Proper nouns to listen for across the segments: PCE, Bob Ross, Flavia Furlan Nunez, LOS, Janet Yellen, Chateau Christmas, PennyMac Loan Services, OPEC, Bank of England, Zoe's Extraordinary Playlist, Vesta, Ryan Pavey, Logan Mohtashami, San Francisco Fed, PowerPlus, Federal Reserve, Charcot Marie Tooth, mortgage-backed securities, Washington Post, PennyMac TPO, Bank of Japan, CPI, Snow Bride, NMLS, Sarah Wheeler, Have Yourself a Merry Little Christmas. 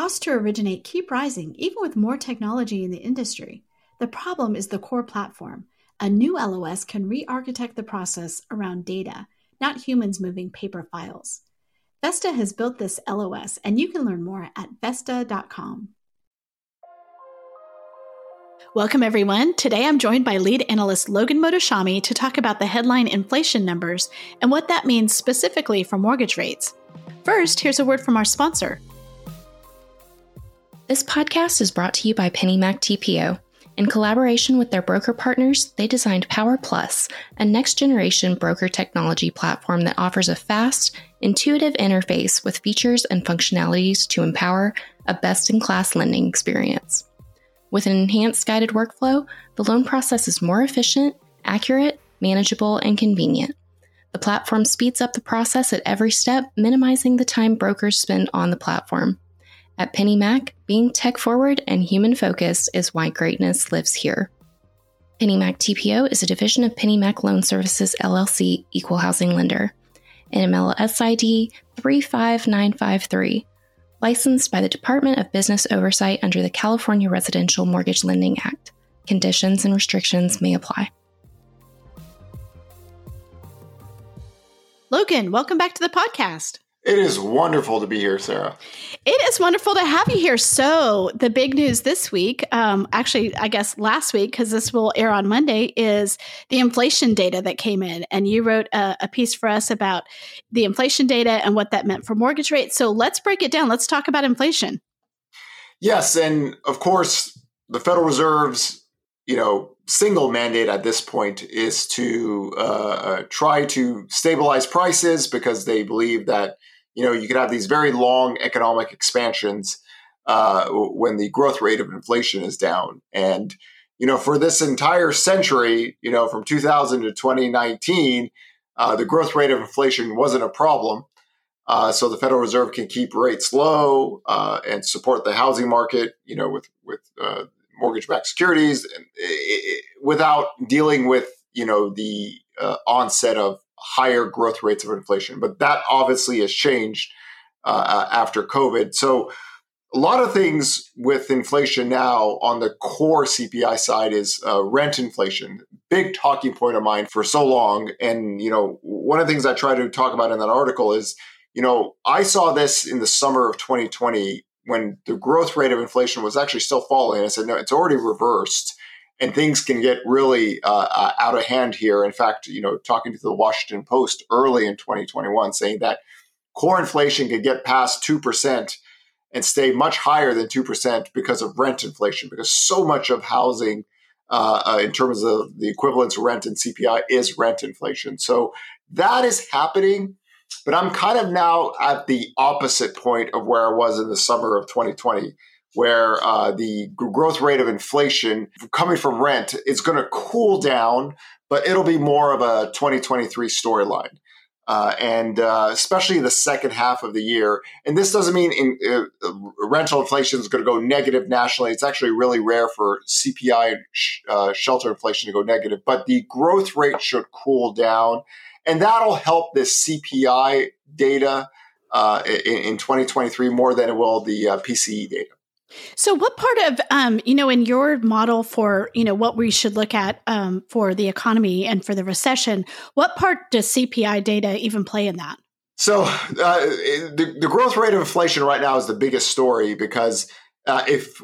Costs to originate keep rising, even with more technology in the industry. The problem is the core platform. A new LOS can re-architect the process around data, not humans moving paper files. Vesta has built this LOS, and you can learn more at Vesta.com. Welcome, everyone. Today, I'm joined by lead analyst Logan Mohtashami to talk about the headline inflation numbers and what that means specifically for mortgage rates. First, here's a word from our sponsor. This podcast is brought to you by PennyMac TPO. In collaboration with their broker partners, they designed PowerPlus, a next-generation broker technology platform that offers a fast, intuitive interface with features and functionalities to empower a best-in-class lending experience. With an enhanced guided workflow, the loan process is more efficient, accurate, manageable, and convenient. The platform speeds up the process at every step, minimizing the time brokers spend on the platform. At PennyMac, being tech-forward and human-focused is why greatness lives here. PennyMac TPO is a division of PennyMac Loan Services, LLC, Equal Housing Lender. NMLS ID 35953. Licensed by the Department of Business Oversight under the California Residential Mortgage Lending Act. Conditions and restrictions may apply. Logan, welcome back to the podcast. It is wonderful to be here, Sarah. It is wonderful to have you here. So the big news this week, last week, because this will air on Monday, is the inflation data that came in. And you wrote a piece for us about the inflation data and what that meant for mortgage rates. So let's break it down. Let's talk about inflation. Yes. And of course, the Federal Reserve's, single mandate at this point is to try to stabilize prices, because they believe that you could have these very long economic expansions when the growth rate of inflation is down. And for this entire century, from 2000 to 2019, the growth rate of inflation wasn't a problem. So the Federal Reserve can keep rates low and support the housing market, with mortgage-backed securities, without dealing with the onset of higher growth rates of inflation. But that obviously has changed after COVID. So a lot of things with inflation now on the core CPI side is rent inflation. Big talking point of mine for so long. And one of the things I try to talk about in that article is, I saw this in the summer of 2020. When the growth rate of inflation was actually still falling. I said, no, it's already reversed, and things can get really out of hand here. In fact, talking to the Washington Post early in 2021, saying that core inflation could get past 2% and stay much higher than 2% because of rent inflation, because so much of housing in terms of the equivalence rent and CPI is rent inflation. So that is happening. But I'm kind of now at the opposite point of where I was in the summer of 2020, where the growth rate of inflation coming from rent is going to cool down, but it'll be more of a 2023 storyline, and especially the second half of the year. And this doesn't mean rental inflation is going to go negative nationally. It's actually really rare for CPI and shelter inflation to go negative, but the growth rate should cool down. And that'll help this CPI data in 2023 more than it will the PCE data. So what part of, in your model for, what we should look at for the economy and for the recession, what part does CPI data even play in that? So the growth rate of inflation right now is the biggest story, because if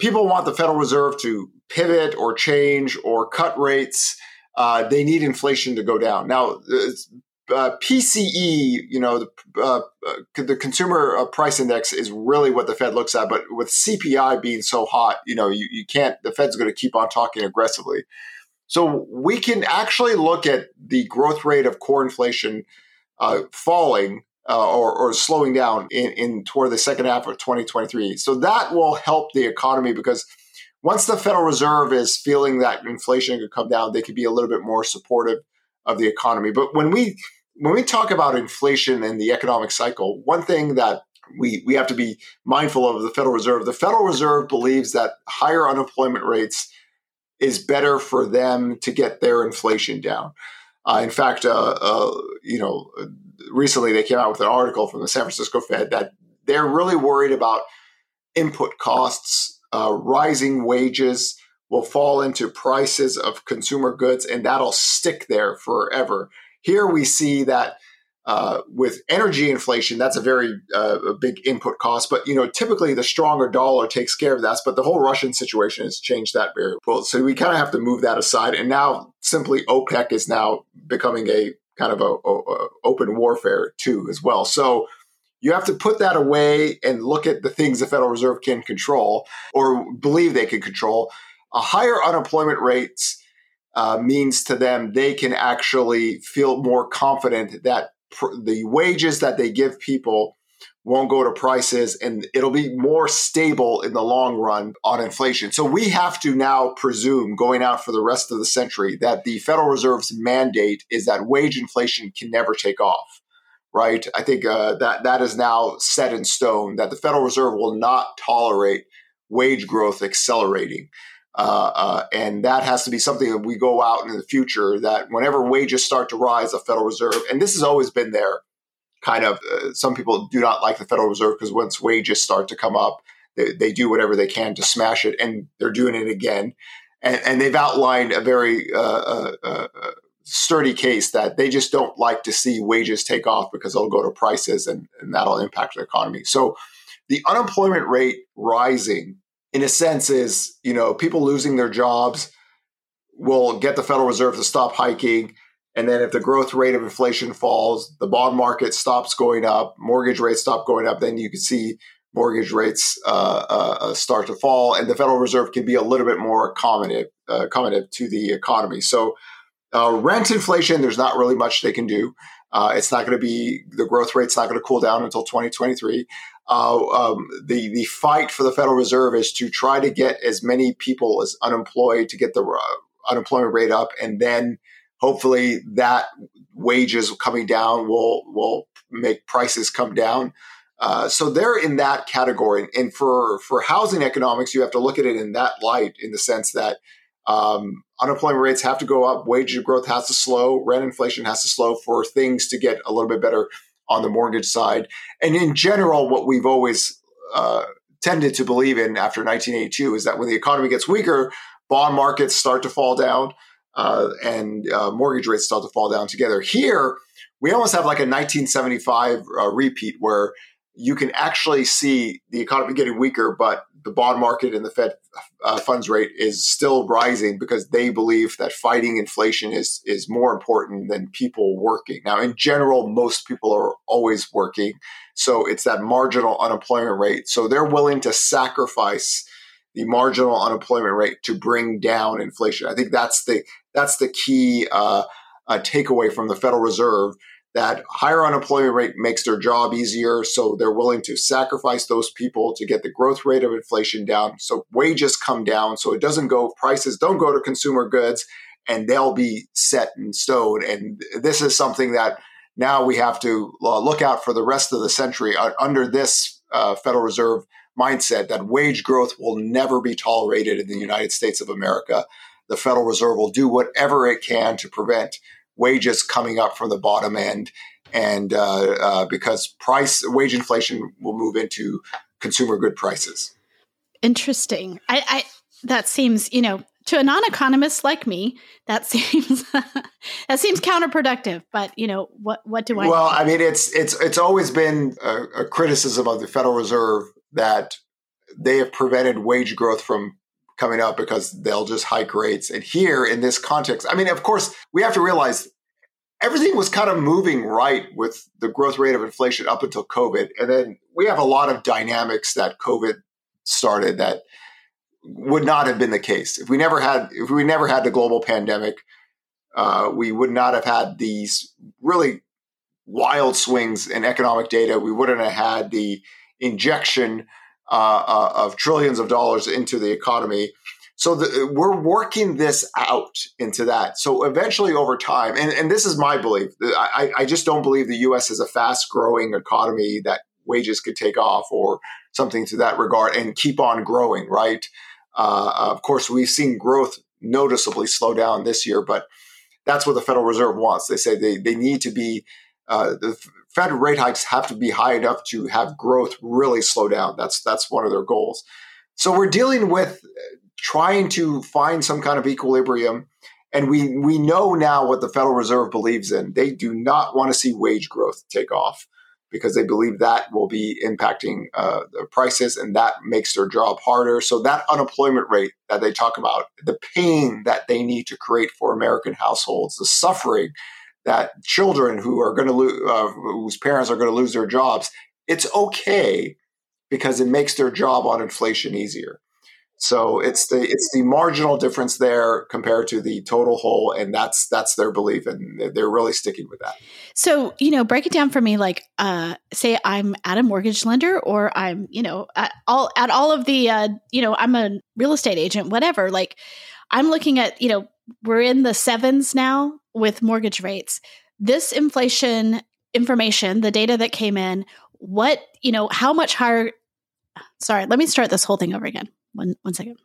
people want the Federal Reserve to pivot or change or cut rates, they need inflation to go down. Now, PCE, the Consumer Price Index is really what the Fed looks at. But with CPI being so hot, you can't. The Fed's going to keep on talking aggressively. So we can actually look at the growth rate of core inflation falling or slowing down in toward the second half of 2023. So that will help the economy, because once the Federal Reserve is feeling that inflation could come down, they could be a little bit more supportive of the economy. But when we talk about inflation and the economic cycle, one thing that we have to be mindful of the Federal Reserve believes that higher unemployment rates is better for them to get their inflation down. In fact, recently they came out with an article from the San Francisco Fed that they're really worried about input costs, rising wages will fall into prices of consumer goods, and that'll stick there forever. Here we see that with energy inflation, that's a very big input cost. But, you know, typically the stronger dollar takes care of that. But the whole Russian situation has changed that variable. So we kind of have to move that aside. And now simply OPEC is now becoming a kind of a open warfare too as well. So you have to put that away and look at the things the Federal Reserve can control or believe they can control. A higher unemployment rates means to them they can actually feel more confident that the wages that they give people won't go to prices, and it'll be more stable in the long run on inflation. So we have to now presume, going out for the rest of the century, that the Federal Reserve's mandate is that wage inflation can never take off, right? I think that is now set in stone, that the Federal Reserve will not tolerate wage growth accelerating. And that has to be something that we go out in the future, that whenever wages start to rise, the Federal Reserve, and this has always been there, kind of, some people do not like the Federal Reserve because once wages start to come up, they do whatever they can to smash it, and they're doing it again. And they've outlined a very sturdy case that they just don't like to see wages take off because they'll go to prices, and that'll impact the economy. So the unemployment rate rising, in a sense, is, you know, people losing their jobs will get the Federal Reserve to stop hiking. And then if the growth rate of inflation falls, the bond market stops going up, mortgage rates stop going up, then you can see mortgage rates start to fall. And the Federal Reserve can be a little bit more accommodative to the economy. So rent inflation, there's not really much they can do. It's not going to be, the growth rate's not going to cool down until 2023. The fight for the Federal Reserve is to try to get as many people as unemployed, to get the unemployment rate up, and then hopefully that wages coming down will make prices come down. So they're in that category. And for housing economics, you have to look at it in that light, in the sense that unemployment rates have to go up, wage growth has to slow, rent inflation has to slow for things to get a little bit better on the mortgage side. And in general, what we've always tended to believe in after 1982 is that when the economy gets weaker, bond markets start to fall down. And mortgage rates start to fall down together. Here, we almost have like a 1975 repeat, where you can actually see the economy getting weaker, but the bond market and the Fed funds rate is still rising because they believe that fighting inflation is more important than people working. Now, in general, most people are always working, so it's that marginal unemployment rate. So they're willing to sacrifice the marginal unemployment rate to bring down inflation. I think that's the key takeaway from the Federal Reserve, that higher unemployment rate makes their job easier. So they're willing to sacrifice those people to get the growth rate of inflation down. So wages come down. So it doesn't go, prices don't go to consumer goods, and they'll be set in stone. And this is something that now we have to look out for the rest of the century under this Federal Reserve mindset, that wage growth will never be tolerated in the United States of America. The Federal Reserve will do whatever it can to prevent wages coming up from the bottom end, and because wage inflation will move into consumer good prices. Interesting. I that seems, you know, to a non-economist like me, that seems that seems counterproductive. But, you know, what do I? Well, know? I mean, it's always been a criticism of the Federal Reserve that they have prevented wage growth from coming up because they'll just hike rates. And here in this context, I mean, of course, we have to realize everything was kind of moving right with the growth rate of inflation up until COVID. And then we have a lot of dynamics that COVID started that would not have been the case. If we never had the global pandemic, we would not have had these really wild swings in economic data. We wouldn't have had the injection of trillions of dollars into the economy. So we're working this out into that. So eventually over time, and this is my belief, I just don't believe the U.S. is a fast-growing economy that wages could take off or something to that regard and keep on growing, right? Of course, we've seen growth noticeably slow down this year, but that's what the Federal Reserve wants. They say they need to be Fed rate hikes have to be high enough to have growth really slow down. That's one of their goals. So we're dealing with trying to find some kind of equilibrium. And we know now what the Federal Reserve believes in. They do not want to see wage growth take off because they believe that will be impacting the prices, and that makes their job harder. So that unemployment rate that they talk about, the pain that they need to create for American households, the suffering that children who are going to whose parents are going to lose their jobs, it's okay because it makes their job on inflation easier. So it's the marginal difference there compared to the total whole, and that's their belief, and they're really sticking with that. So, you know, break it down for me. Like, say I'm at a mortgage lender, or I'm, you know, I'm a real estate agent, whatever. Like, I'm looking at, you know, we're in the sevens now with mortgage rates. This inflation information, the data that came in, what, you know, how much higher? Sorry, let me start this whole thing over again. One second.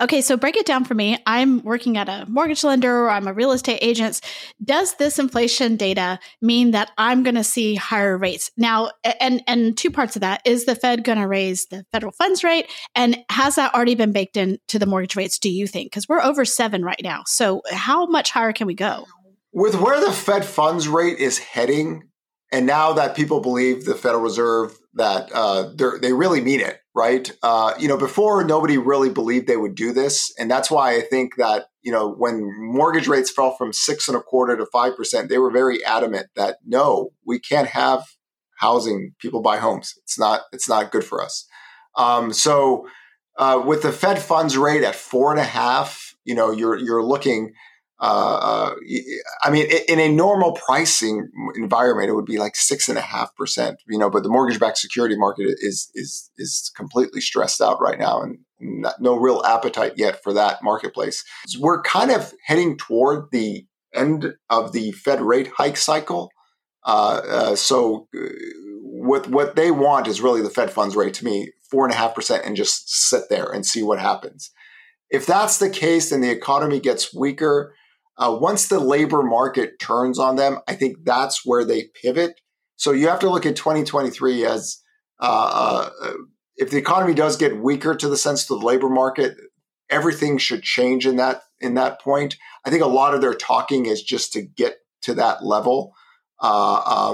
Okay, so break it down for me. I'm working at a mortgage lender, or I'm a real estate agent. Does this inflation data mean that I'm going to see higher rates? Now, and two parts of that. Is the Fed going to raise the federal funds rate? And has that already been baked into the mortgage rates, do you think? Because we're over 7 right now. So how much higher can we go? With where the Fed funds rate is heading, and now that people believe the Federal Reserve, that they really mean it, right? You know, before nobody really believed they would do this. And that's why I think that, you know, when mortgage rates fell from 6.25% to 5%, they were very adamant that, no, we can't have housing, people buy homes. It's not good for us. So with the Fed funds rate at 4.5, you know, you're looking, I mean, in a normal pricing environment, it would be like 6.5%, you know, but the mortgage-backed security market is completely stressed out right now, and no real appetite yet for that marketplace. So we're kind of heading toward the end of the Fed rate hike cycle. So what they want is really the Fed funds rate, to me, 4.5%, and just sit there and see what happens. If that's the case, then the economy gets weaker. Once the labor market turns on them, I think that's where they pivot. So you have to look at 2023 as if the economy does get weaker to the sense of the labor market, everything should change in that point. I think a lot of their talking is just to get to that level, and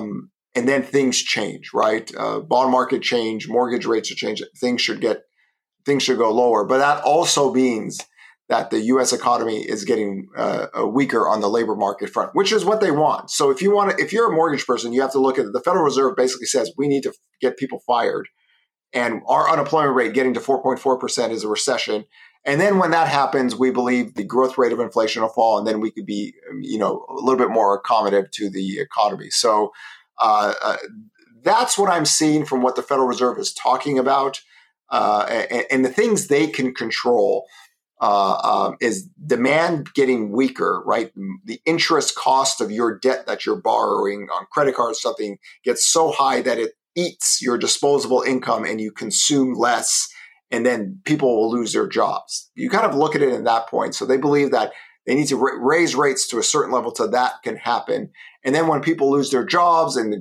then things change, right? Bond market change, mortgage rates will change. Things should go lower, but that also means that the U.S. economy is getting weaker on the labor market front, which is what they want. So if you're a mortgage person, you have to look at it. The Federal Reserve basically says we need to get people fired, and our unemployment rate getting to 4.4% is a recession. And then when that happens, we believe the growth rate of inflation will fall, and then we could be, you know, a little bit more accommodative to the economy. So that's what I'm seeing from what the Federal Reserve is talking about. And the things they can control is demand getting weaker, right? The interest cost of your debt that you're borrowing on credit cards, something gets so high that it eats your disposable income and you consume less, and then people will lose their jobs. You kind of look at it in that point. So they believe that they need to raise rates to a certain level so that can happen. And then when people lose their jobs and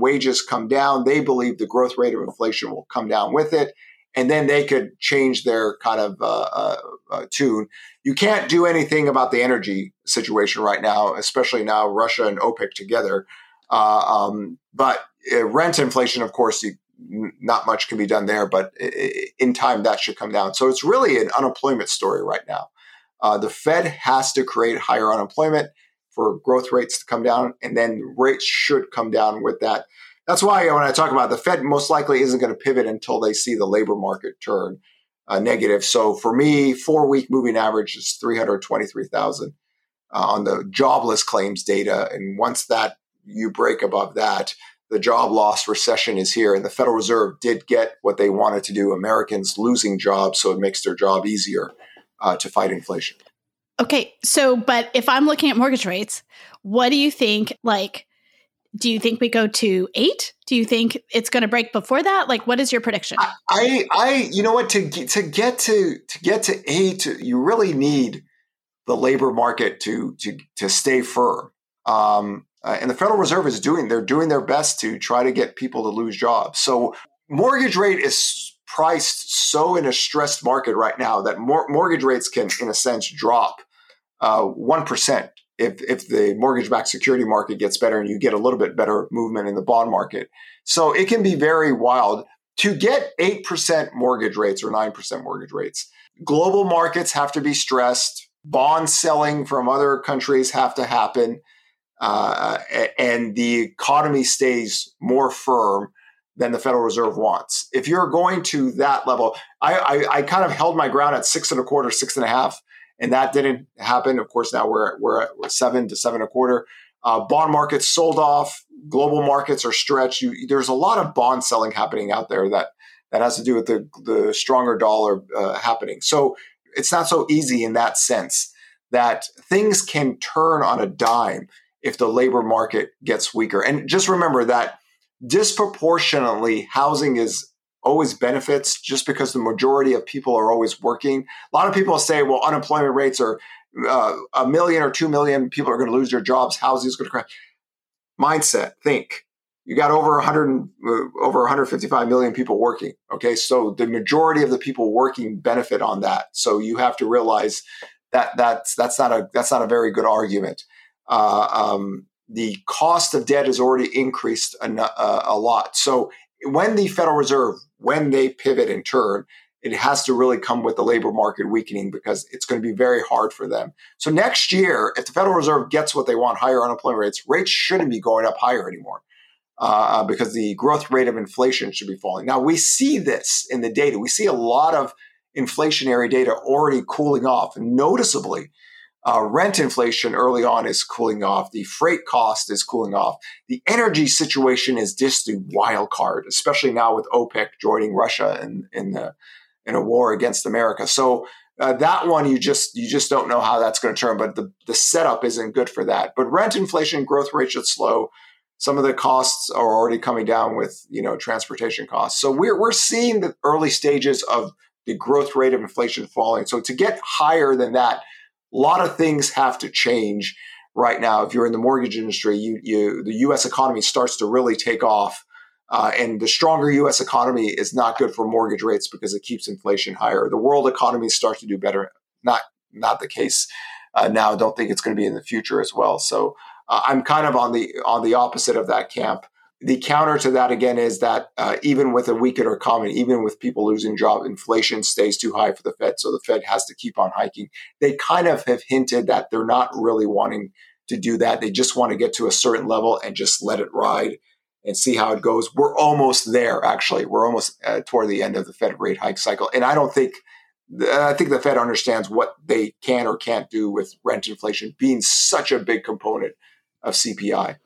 wages come down, they believe the growth rate of inflation will come down with it. And then they could change their kind of tune. You can't do anything about the energy situation right now, especially now Russia and OPEC together. But rent inflation, of course, not much can be done there. But in time, that should come down. So it's really an unemployment story right now. The Fed has to create higher unemployment for growth rates to come down, and then rates should come down with that. That's why when I talk about the Fed, most likely isn't going to pivot until they see the labor market turn negative. So for me, 4-week moving average is 323,000 on the jobless claims data. And once that you break above that, the job loss recession is here. And the Federal Reserve did get what they wanted to do, Americans losing jobs, so it makes their job easier to fight inflation. Okay. So, but if I'm looking at mortgage rates, what do you think, like, do you think we go to 8? Do you think it's going to break before that? Like, what is your prediction? I you know what, to get to 8, you really need the labor market to stay firm. And the Federal Reserve is doing, they're doing their best to try to get people to lose jobs. So mortgage rate is priced so in a stressed market right now that mortgage rates can, in a sense, drop 1% if the mortgage-backed security market gets better and you get a little bit better movement in the bond market. So it can be very wild. To get 8% mortgage rates or 9% mortgage rates, global markets have to be stressed. Bond selling from other countries have to happen. And the economy stays more firm than the Federal Reserve wants. If you're going to that level, I kind of held my ground at 6.25, 6.5, and that didn't happen. Of course, now we're at 7 to 7.25. Bond markets sold off. Global markets are stretched. There's a lot of bond selling happening out there that has to do with the stronger dollar happening. So it's not so easy in that sense that things can turn on a dime if the labor market gets weaker. And just remember that disproportionately, housing is always benefits just because the majority of people are always working. A lot of people say, well, unemployment rates are 1 million or 2 million people are going to lose their jobs. Housing is going to crash. Mindset. Think. You got over 155 million people working. Okay. So the majority of the people working benefit on that. So you have to realize that that's not a very good argument. The cost of debt has already increased a lot. So when the Federal Reserve, when they pivot and turn, it has to really come with the labor market weakening because it's going to be very hard for them. So next year, if the Federal Reserve gets what they want, higher unemployment rates shouldn't be going up higher anymore because the growth rate of inflation should be falling. Now, we see this in the data. We see a lot of inflationary data already cooling off noticeably. Rent inflation early on is cooling off. The freight cost is cooling off. The energy situation is just the wild card, especially now with OPEC joining Russia in a war against America. So that one, you just don't know how that's going to turn. But the setup isn't good for that. But rent inflation growth rate should slow. Some of the costs are already coming down with transportation costs. So we're seeing the early stages of the growth rate of inflation falling. So to get higher than that, a lot of things have to change right now. If you're in the mortgage industry, the U.S. economy starts to really take off. And the stronger U.S. economy is not good for mortgage rates because it keeps inflation higher. The world economy starts to do better. Not the case now. I don't think it's going to be in the future as well. So I'm kind of on the opposite of that camp. The counter to that, again, is that even with a weaker economy, even with people losing jobs, inflation stays too high for the Fed. So the Fed has to keep on hiking. They kind of have hinted that they're not really wanting to do that. They just want to get to a certain level and just let it ride and see how it goes. We're almost there, actually. We're almost toward the end of the Fed rate hike cycle. And I think the Fed understands what they can or can't do with rent inflation being such a big component of CPI.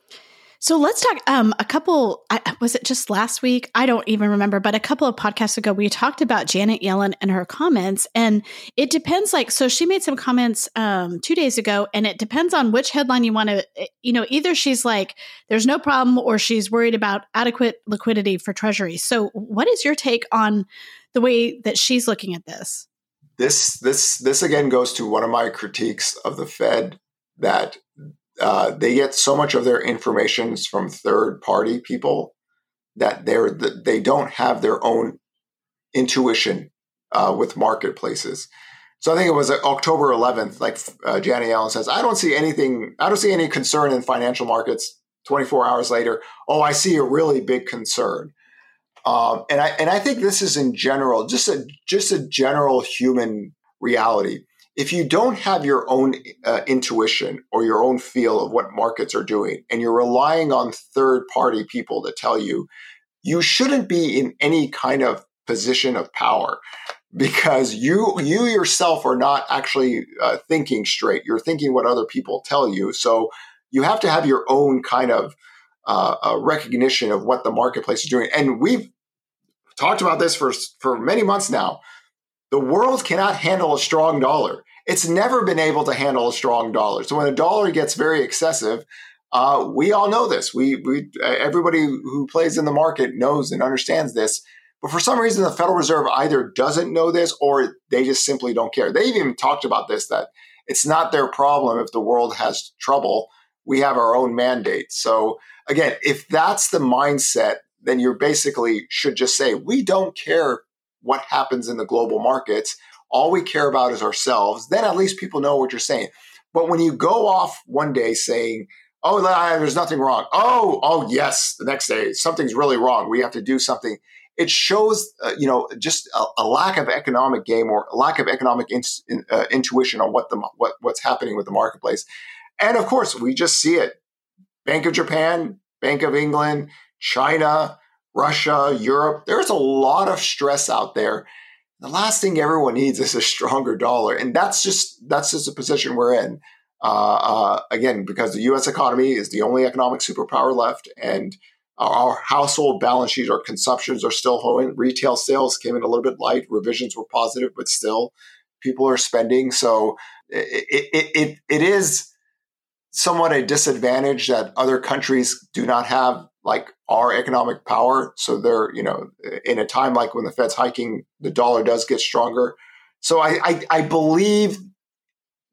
So let's talk a couple, was it just last week? I don't even remember, but a couple of podcasts ago, we talked about Janet Yellen and her comments, and it depends, so she made some comments 2 days ago, and it depends on which headline you want to, either she's like, there's no problem, or she's worried about adequate liquidity for Treasuries. So what is your take on the way that she's looking at this? This again goes to one of my critiques of the Fed that they get so much of their information from third-party people that they don't have their own intuition with marketplaces. So I think it was October 11th, Janet Yellen says, I don't see any concern in financial markets. 24 hours later, oh, I see a really big concern. And I think this is in general, just a general human reality. If you don't have your own intuition or your own feel of what markets are doing, and you're relying on third-party people to tell you, you shouldn't be in any kind of position of power because you yourself are not actually thinking straight. You're thinking what other people tell you. So you have to have your own kind of recognition of what the marketplace is doing. And we've talked about this for many months now. The world cannot handle a strong dollar. It's never been able to handle a strong dollar. So when a dollar gets very excessive, we all know this. Everybody who plays in the market knows and understands this. But for some reason, the Federal Reserve either doesn't know this or they just simply don't care. They even talked about this, that it's not their problem if the world has trouble. we have our own mandate. So again, if that's the mindset, then you're basically should just say, we don't care what happens in the global markets. All we care about is ourselves. Then at least people know what you're saying. But when you go off one day saying, oh, there's nothing wrong. Oh, yes, the next day, something's really wrong. We have to do something. It shows, just a lack of economic game or a lack of economic intuition on what's happening with the marketplace. And of course, we just see it. Bank of Japan, Bank of England, China, Russia, Europe. There's a lot of stress out there. The last thing everyone needs is a stronger dollar. And that's just the position we're in. Again, because the U.S. economy is the only economic superpower left, and our household balance sheet, our consumptions are still holding. Retail sales came in a little bit light. Revisions were positive, but still people are spending. So it is somewhat a disadvantage that other countries do not have like our economic power. So they're, in a time like when the Fed's hiking, the dollar does get stronger. So I believe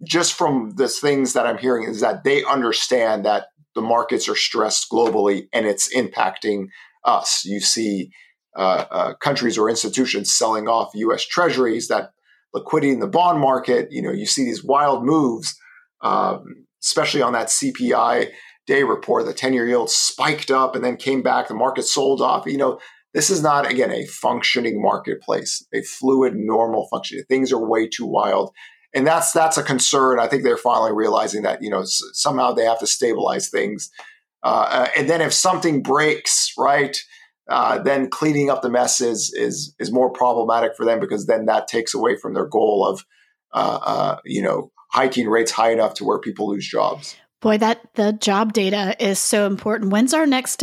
just from the things that I'm hearing is that they understand that the markets are stressed globally and it's impacting us. You see countries or institutions selling off U.S. treasuries, that liquidity in the bond market. You see these wild moves, especially on that CPI day report. The 10-year yield spiked up and then came back. The market sold off. This is not, again, a functioning marketplace, a fluid, normal function. Things are way too wild. And that's a concern. I think they're finally realizing that, somehow they have to stabilize things. And then if something breaks, right, then cleaning up the mess is more problematic for them, because then that takes away from their goal of, hiking rates high enough to where people lose jobs. Boy, the job data is so important. When's our next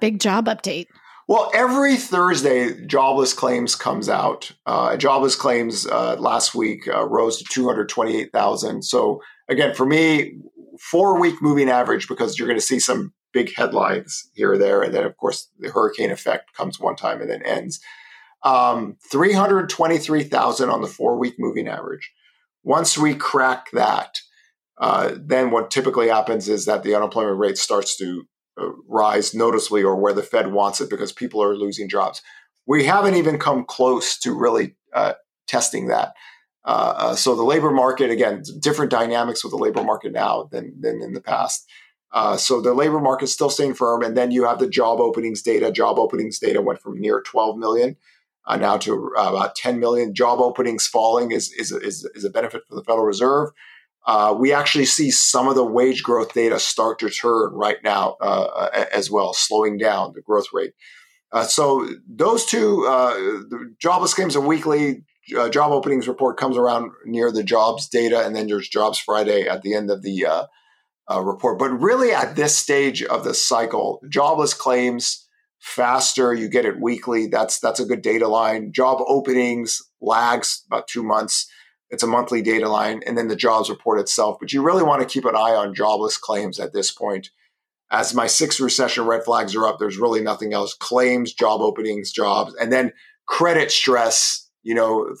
big job update? Well, every Thursday, jobless claims comes out. Jobless claims last week rose to 228,000. So again, for me, 4-week moving average, because you're going to see some big headlines here or there. And then, of course, the hurricane effect comes one time and then ends. 323,000 on the 4-week moving average. Once we crack that, then what typically happens is that the unemployment rate starts to rise noticeably, or where the Fed wants it, because people are losing jobs. We haven't even come close to really testing that. So the labor market, again, different dynamics with the labor market now than in the past. So the labor market's still staying firm. And then you have the job openings data. Job openings data went from near 12 million now to about 10 million. Job openings falling is a benefit for the Federal Reserve. We actually see some of the wage growth data start to turn right now as well, slowing down the growth rate. So those two, the jobless claims are weekly. Job openings report comes around near the jobs data, and then there's Jobs Friday at the end of the report. But really at this stage of the cycle, jobless claims faster, you get it weekly. That's a good data line. Job openings lags about 2 months. It's a monthly data line, and then the jobs report itself. But you really want to keep an eye on jobless claims at this point. As my 6th recession red flags are up, there's really nothing else. Claims, job openings, jobs, and then credit stress,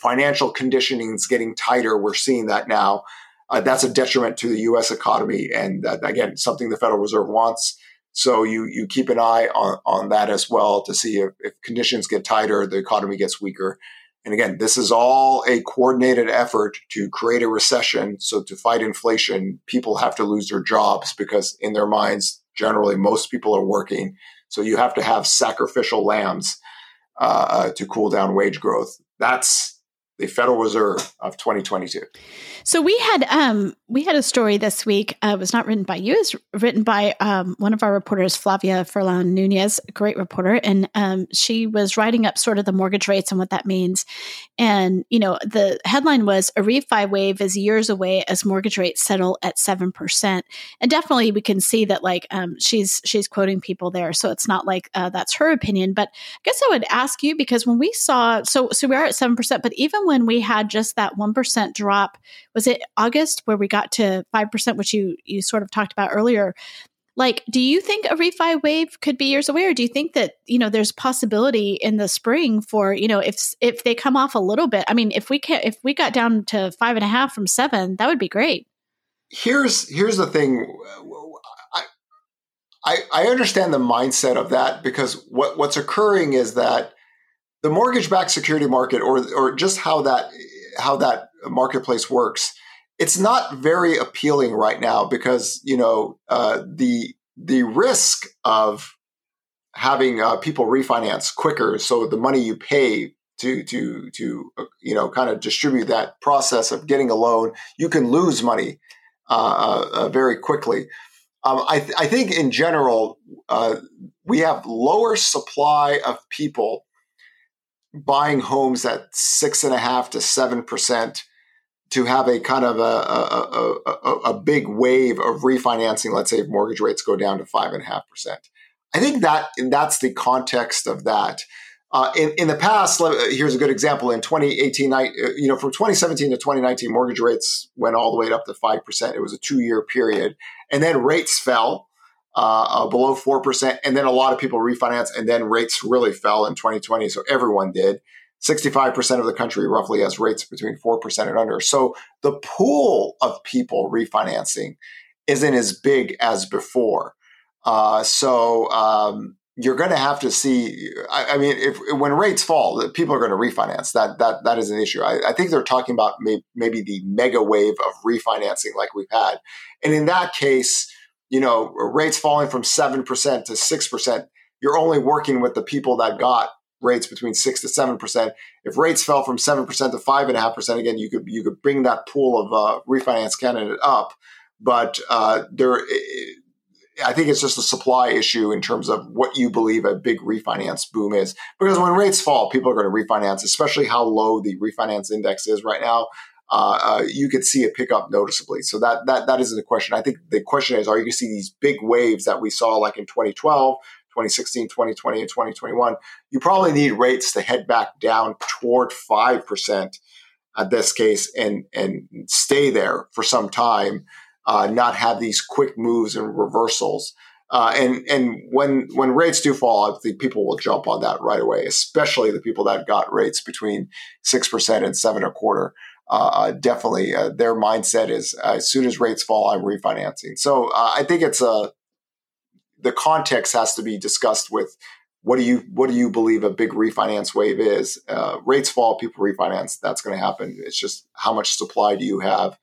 financial conditioning is getting tighter. We're seeing that now. That's a detriment to the U.S. economy. And again, something the Federal Reserve wants. So you keep an eye on that as well to see if conditions get tighter, the economy gets weaker. And again, this is all a coordinated effort to create a recession. So to fight inflation, people have to lose their jobs, because in their minds, generally, most people are working. So you have to have sacrificial lambs to cool down wage growth. That's the Federal Reserve of 2022. So we had a story this week. It was not written by you. It's written by one of our reporters, Flavia Furlan Nunez, a great reporter. And she was writing up sort of the mortgage rates and what that means. And, the headline was, a refi wave is years away as mortgage rates settle at 7%. And definitely we can see that, like, she's quoting people there. So it's not like that's her opinion. But I guess I would ask you, because when we saw, so we are at 7%, but even when we had just that 1% drop, was it August where we got to 5%, which you sort of talked about earlier? Like, do you think a refi wave could be years away? Or do you think that, there's possibility in the spring for, if they come off a little bit? I mean, if we got down to 5.5 from 7, that would be great. Here's the thing. I understand the mindset of that, because what's occurring is that the mortgage-backed security market, or just how that marketplace works, it's not very appealing right now, because the risk of having people refinance quicker, so the money you pay to kind of distribute that process of getting a loan, you can lose money very quickly. I think in general, we have lower supply of people buying homes at 6.5% to 7% to have a kind of a big wave of refinancing. Let's say if mortgage rates go down to 5.5%. I think that's the context of that. In the past, here's a good example. In 2018, from 2017 to 2019, mortgage rates went all the way up to 5%. It was a 2-year period. And then rates fell below 4%. And then a lot of people refinanced. And then rates really fell in 2020. So everyone did. 65% of the country roughly has rates between 4% and under. So the pool of people refinancing isn't as big as before. You're going to have to see. When rates fall, people are going to refinance. That is an issue. I think they're talking about maybe the mega wave of refinancing like we've had, and in that case, rates falling from 7% to 6%, you're only working with the people that got rates between 6% to 7%. If rates fell from 7% to 5.5% again, you could bring that pool of refinance candidate up, but I think it's just a supply issue in terms of what you believe a big refinance boom is. Because when rates fall, people are going to refinance, especially how low the refinance index is right now. You could see a pickup noticeably. So that isn't the question. I think the question is, are you going to see these big waves that we saw like in 2012, 2016, 2020, and 2021? You probably need rates to head back down toward 5% at this case and stay there for some time. Not have these quick moves and reversals, and when rates do fall, I think people will jump on that right away, especially the people that got rates between 6% and 7.25%. Definitely, their mindset is as soon as rates fall, I'm refinancing. So I think it's the context has to be discussed with what do you believe a big refinance wave is? Rates fall, people refinance. That's going to happen. It's just how much supply do you have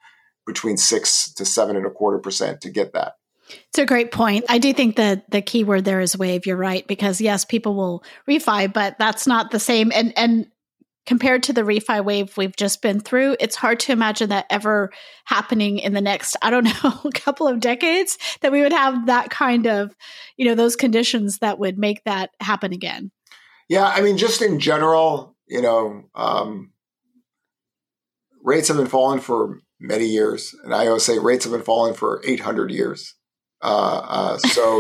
between 6% to 7.25% to get that. It's a great point. I do think that the key word there is wave. You're right, because yes, people will refi, but that's not the same. And compared to the refi wave we've just been through, it's hard to imagine that ever happening in the next, couple of decades, that we would have that kind of, those conditions that would make that happen again. Yeah. Just in general, rates have been falling for many years. And I always say rates have been falling for 800 years. So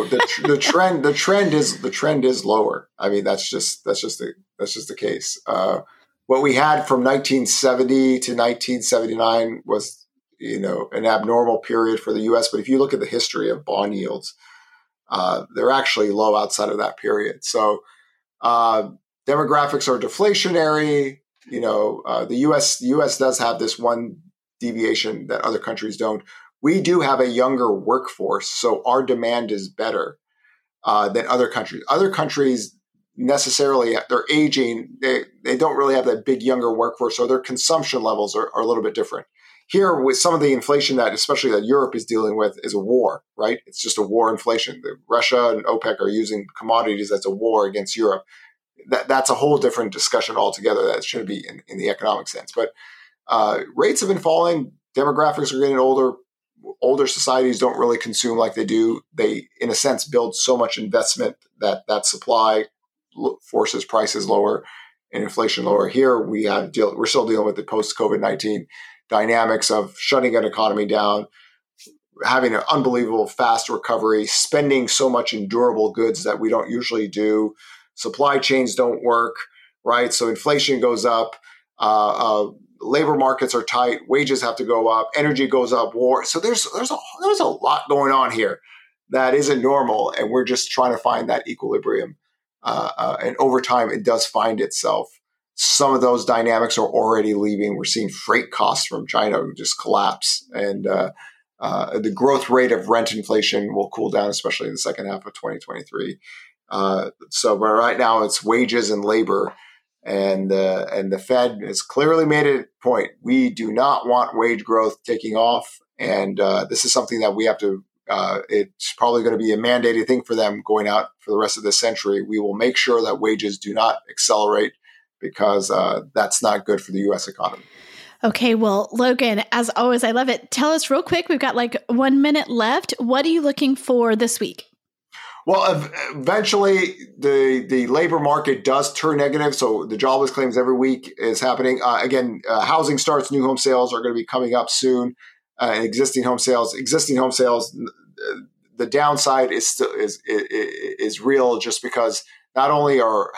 the trend is lower. That's just the case. What we had from 1970 to 1979 was, an abnormal period for the U.S. But if you look at the history of bond yields, they're actually low outside of that period. So demographics are deflationary. The U.S. does have this one deviation that other countries don't. We do have a younger workforce, so our demand is better than other countries. Other countries necessarily, they're aging. They don't really have that big younger workforce, so their consumption levels are a little bit different. Here, with some of the inflation especially that Europe is dealing with, is a war, right? It's just a war inflation. Russia and OPEC are using commodities as a war against Europe. That's a whole different discussion altogether. That shouldn't be in the economic sense, but rates have been falling. Demographics are getting older. Older societies don't really consume like they do. They, in a sense, build so much investment that supply forces prices lower and inflation lower. Here we're still dealing with the post-COVID-19 dynamics of shutting an economy down, having an unbelievable fast recovery, spending so much in durable goods that we don't usually do. Supply chains don't work, right? So inflation goes up. Labor markets are tight. Wages have to go up. Energy goes up. War. So there's a lot going on here that isn't normal, and we're just trying to find that equilibrium. And over time, it does find itself. Some of those dynamics are already leaving. We're seeing freight costs from China just collapse, and the growth rate of rent inflation will cool down, especially in the second half of 2023. So right now it's wages and labor, and the Fed has clearly made a point. We do not want wage growth taking off. And this is something that we have to, it's probably going to be a mandated thing for them going out for the rest of this century. We will make sure that wages do not accelerate because that's not good for the U.S. economy. Okay. Well, Logan, as always, I love it. Tell us real quick, we've got like 1 minute left. What are you looking for this week? Well, eventually the labor market does turn negative. So the jobless claims every week is happening. Again, housing starts, new home sales are going to be coming up soon. Existing home sales, the downside is still is real just because not only are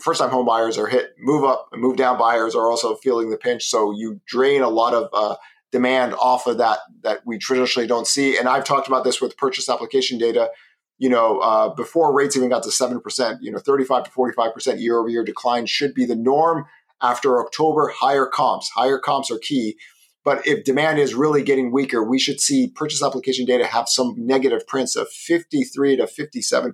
first-time home buyers are hit, move-up and move-down buyers are also feeling the pinch. So you drain a lot of demand off of that we traditionally don't see. And I've talked about this with purchase application data. You know, before rates even got to 7%, you know, 35 to 45% year-over-year decline should be the norm. After October, higher comps are key. But if demand is really getting weaker, we should see purchase application data have some negative prints of 53 to 57%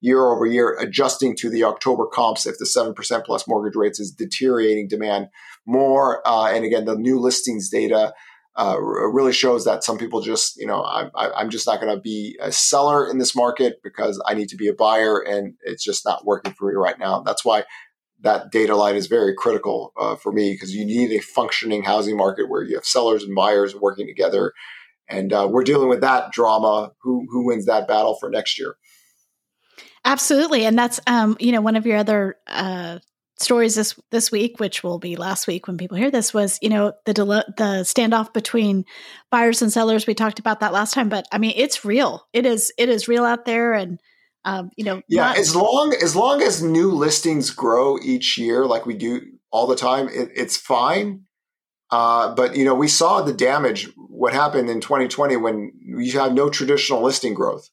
year over year, adjusting to the October comps if the 7% plus mortgage rates is deteriorating demand more. And again, the new listings data really shows that some people just, you know, I'm just not going to be a seller in this market because I need to be a buyer and it's just not working for me right now. That's why that data line is very critical for me, because you need a functioning housing market where you have sellers and buyers working together. And we're dealing with that drama. Who wins that battle for next year? Absolutely. And that's, you know, one of your other stories this week, which will be last week when people hear this, was, you know, the standoff between buyers and sellers. We talked about that last time, but I mean, it's real. It is real out there. And as long as new listings grow each year, like we do all the time, it's fine. But you know, we saw the damage, what happened in 2020 when you had no traditional listing growth.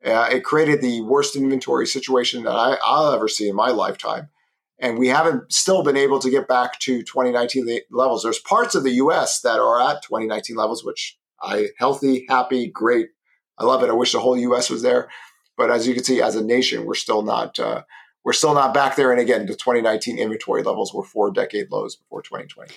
It created the worst inventory situation that I'll ever see in my lifetime. And we haven't still been able to get back to 2019 levels. There's parts of the US that are at 2019 levels, which healthy, happy, great. I love it. I wish the whole US was there. But as you can see, as a nation, we're still not back there. And again, the 2019 inventory levels were 4-decade lows before 2020.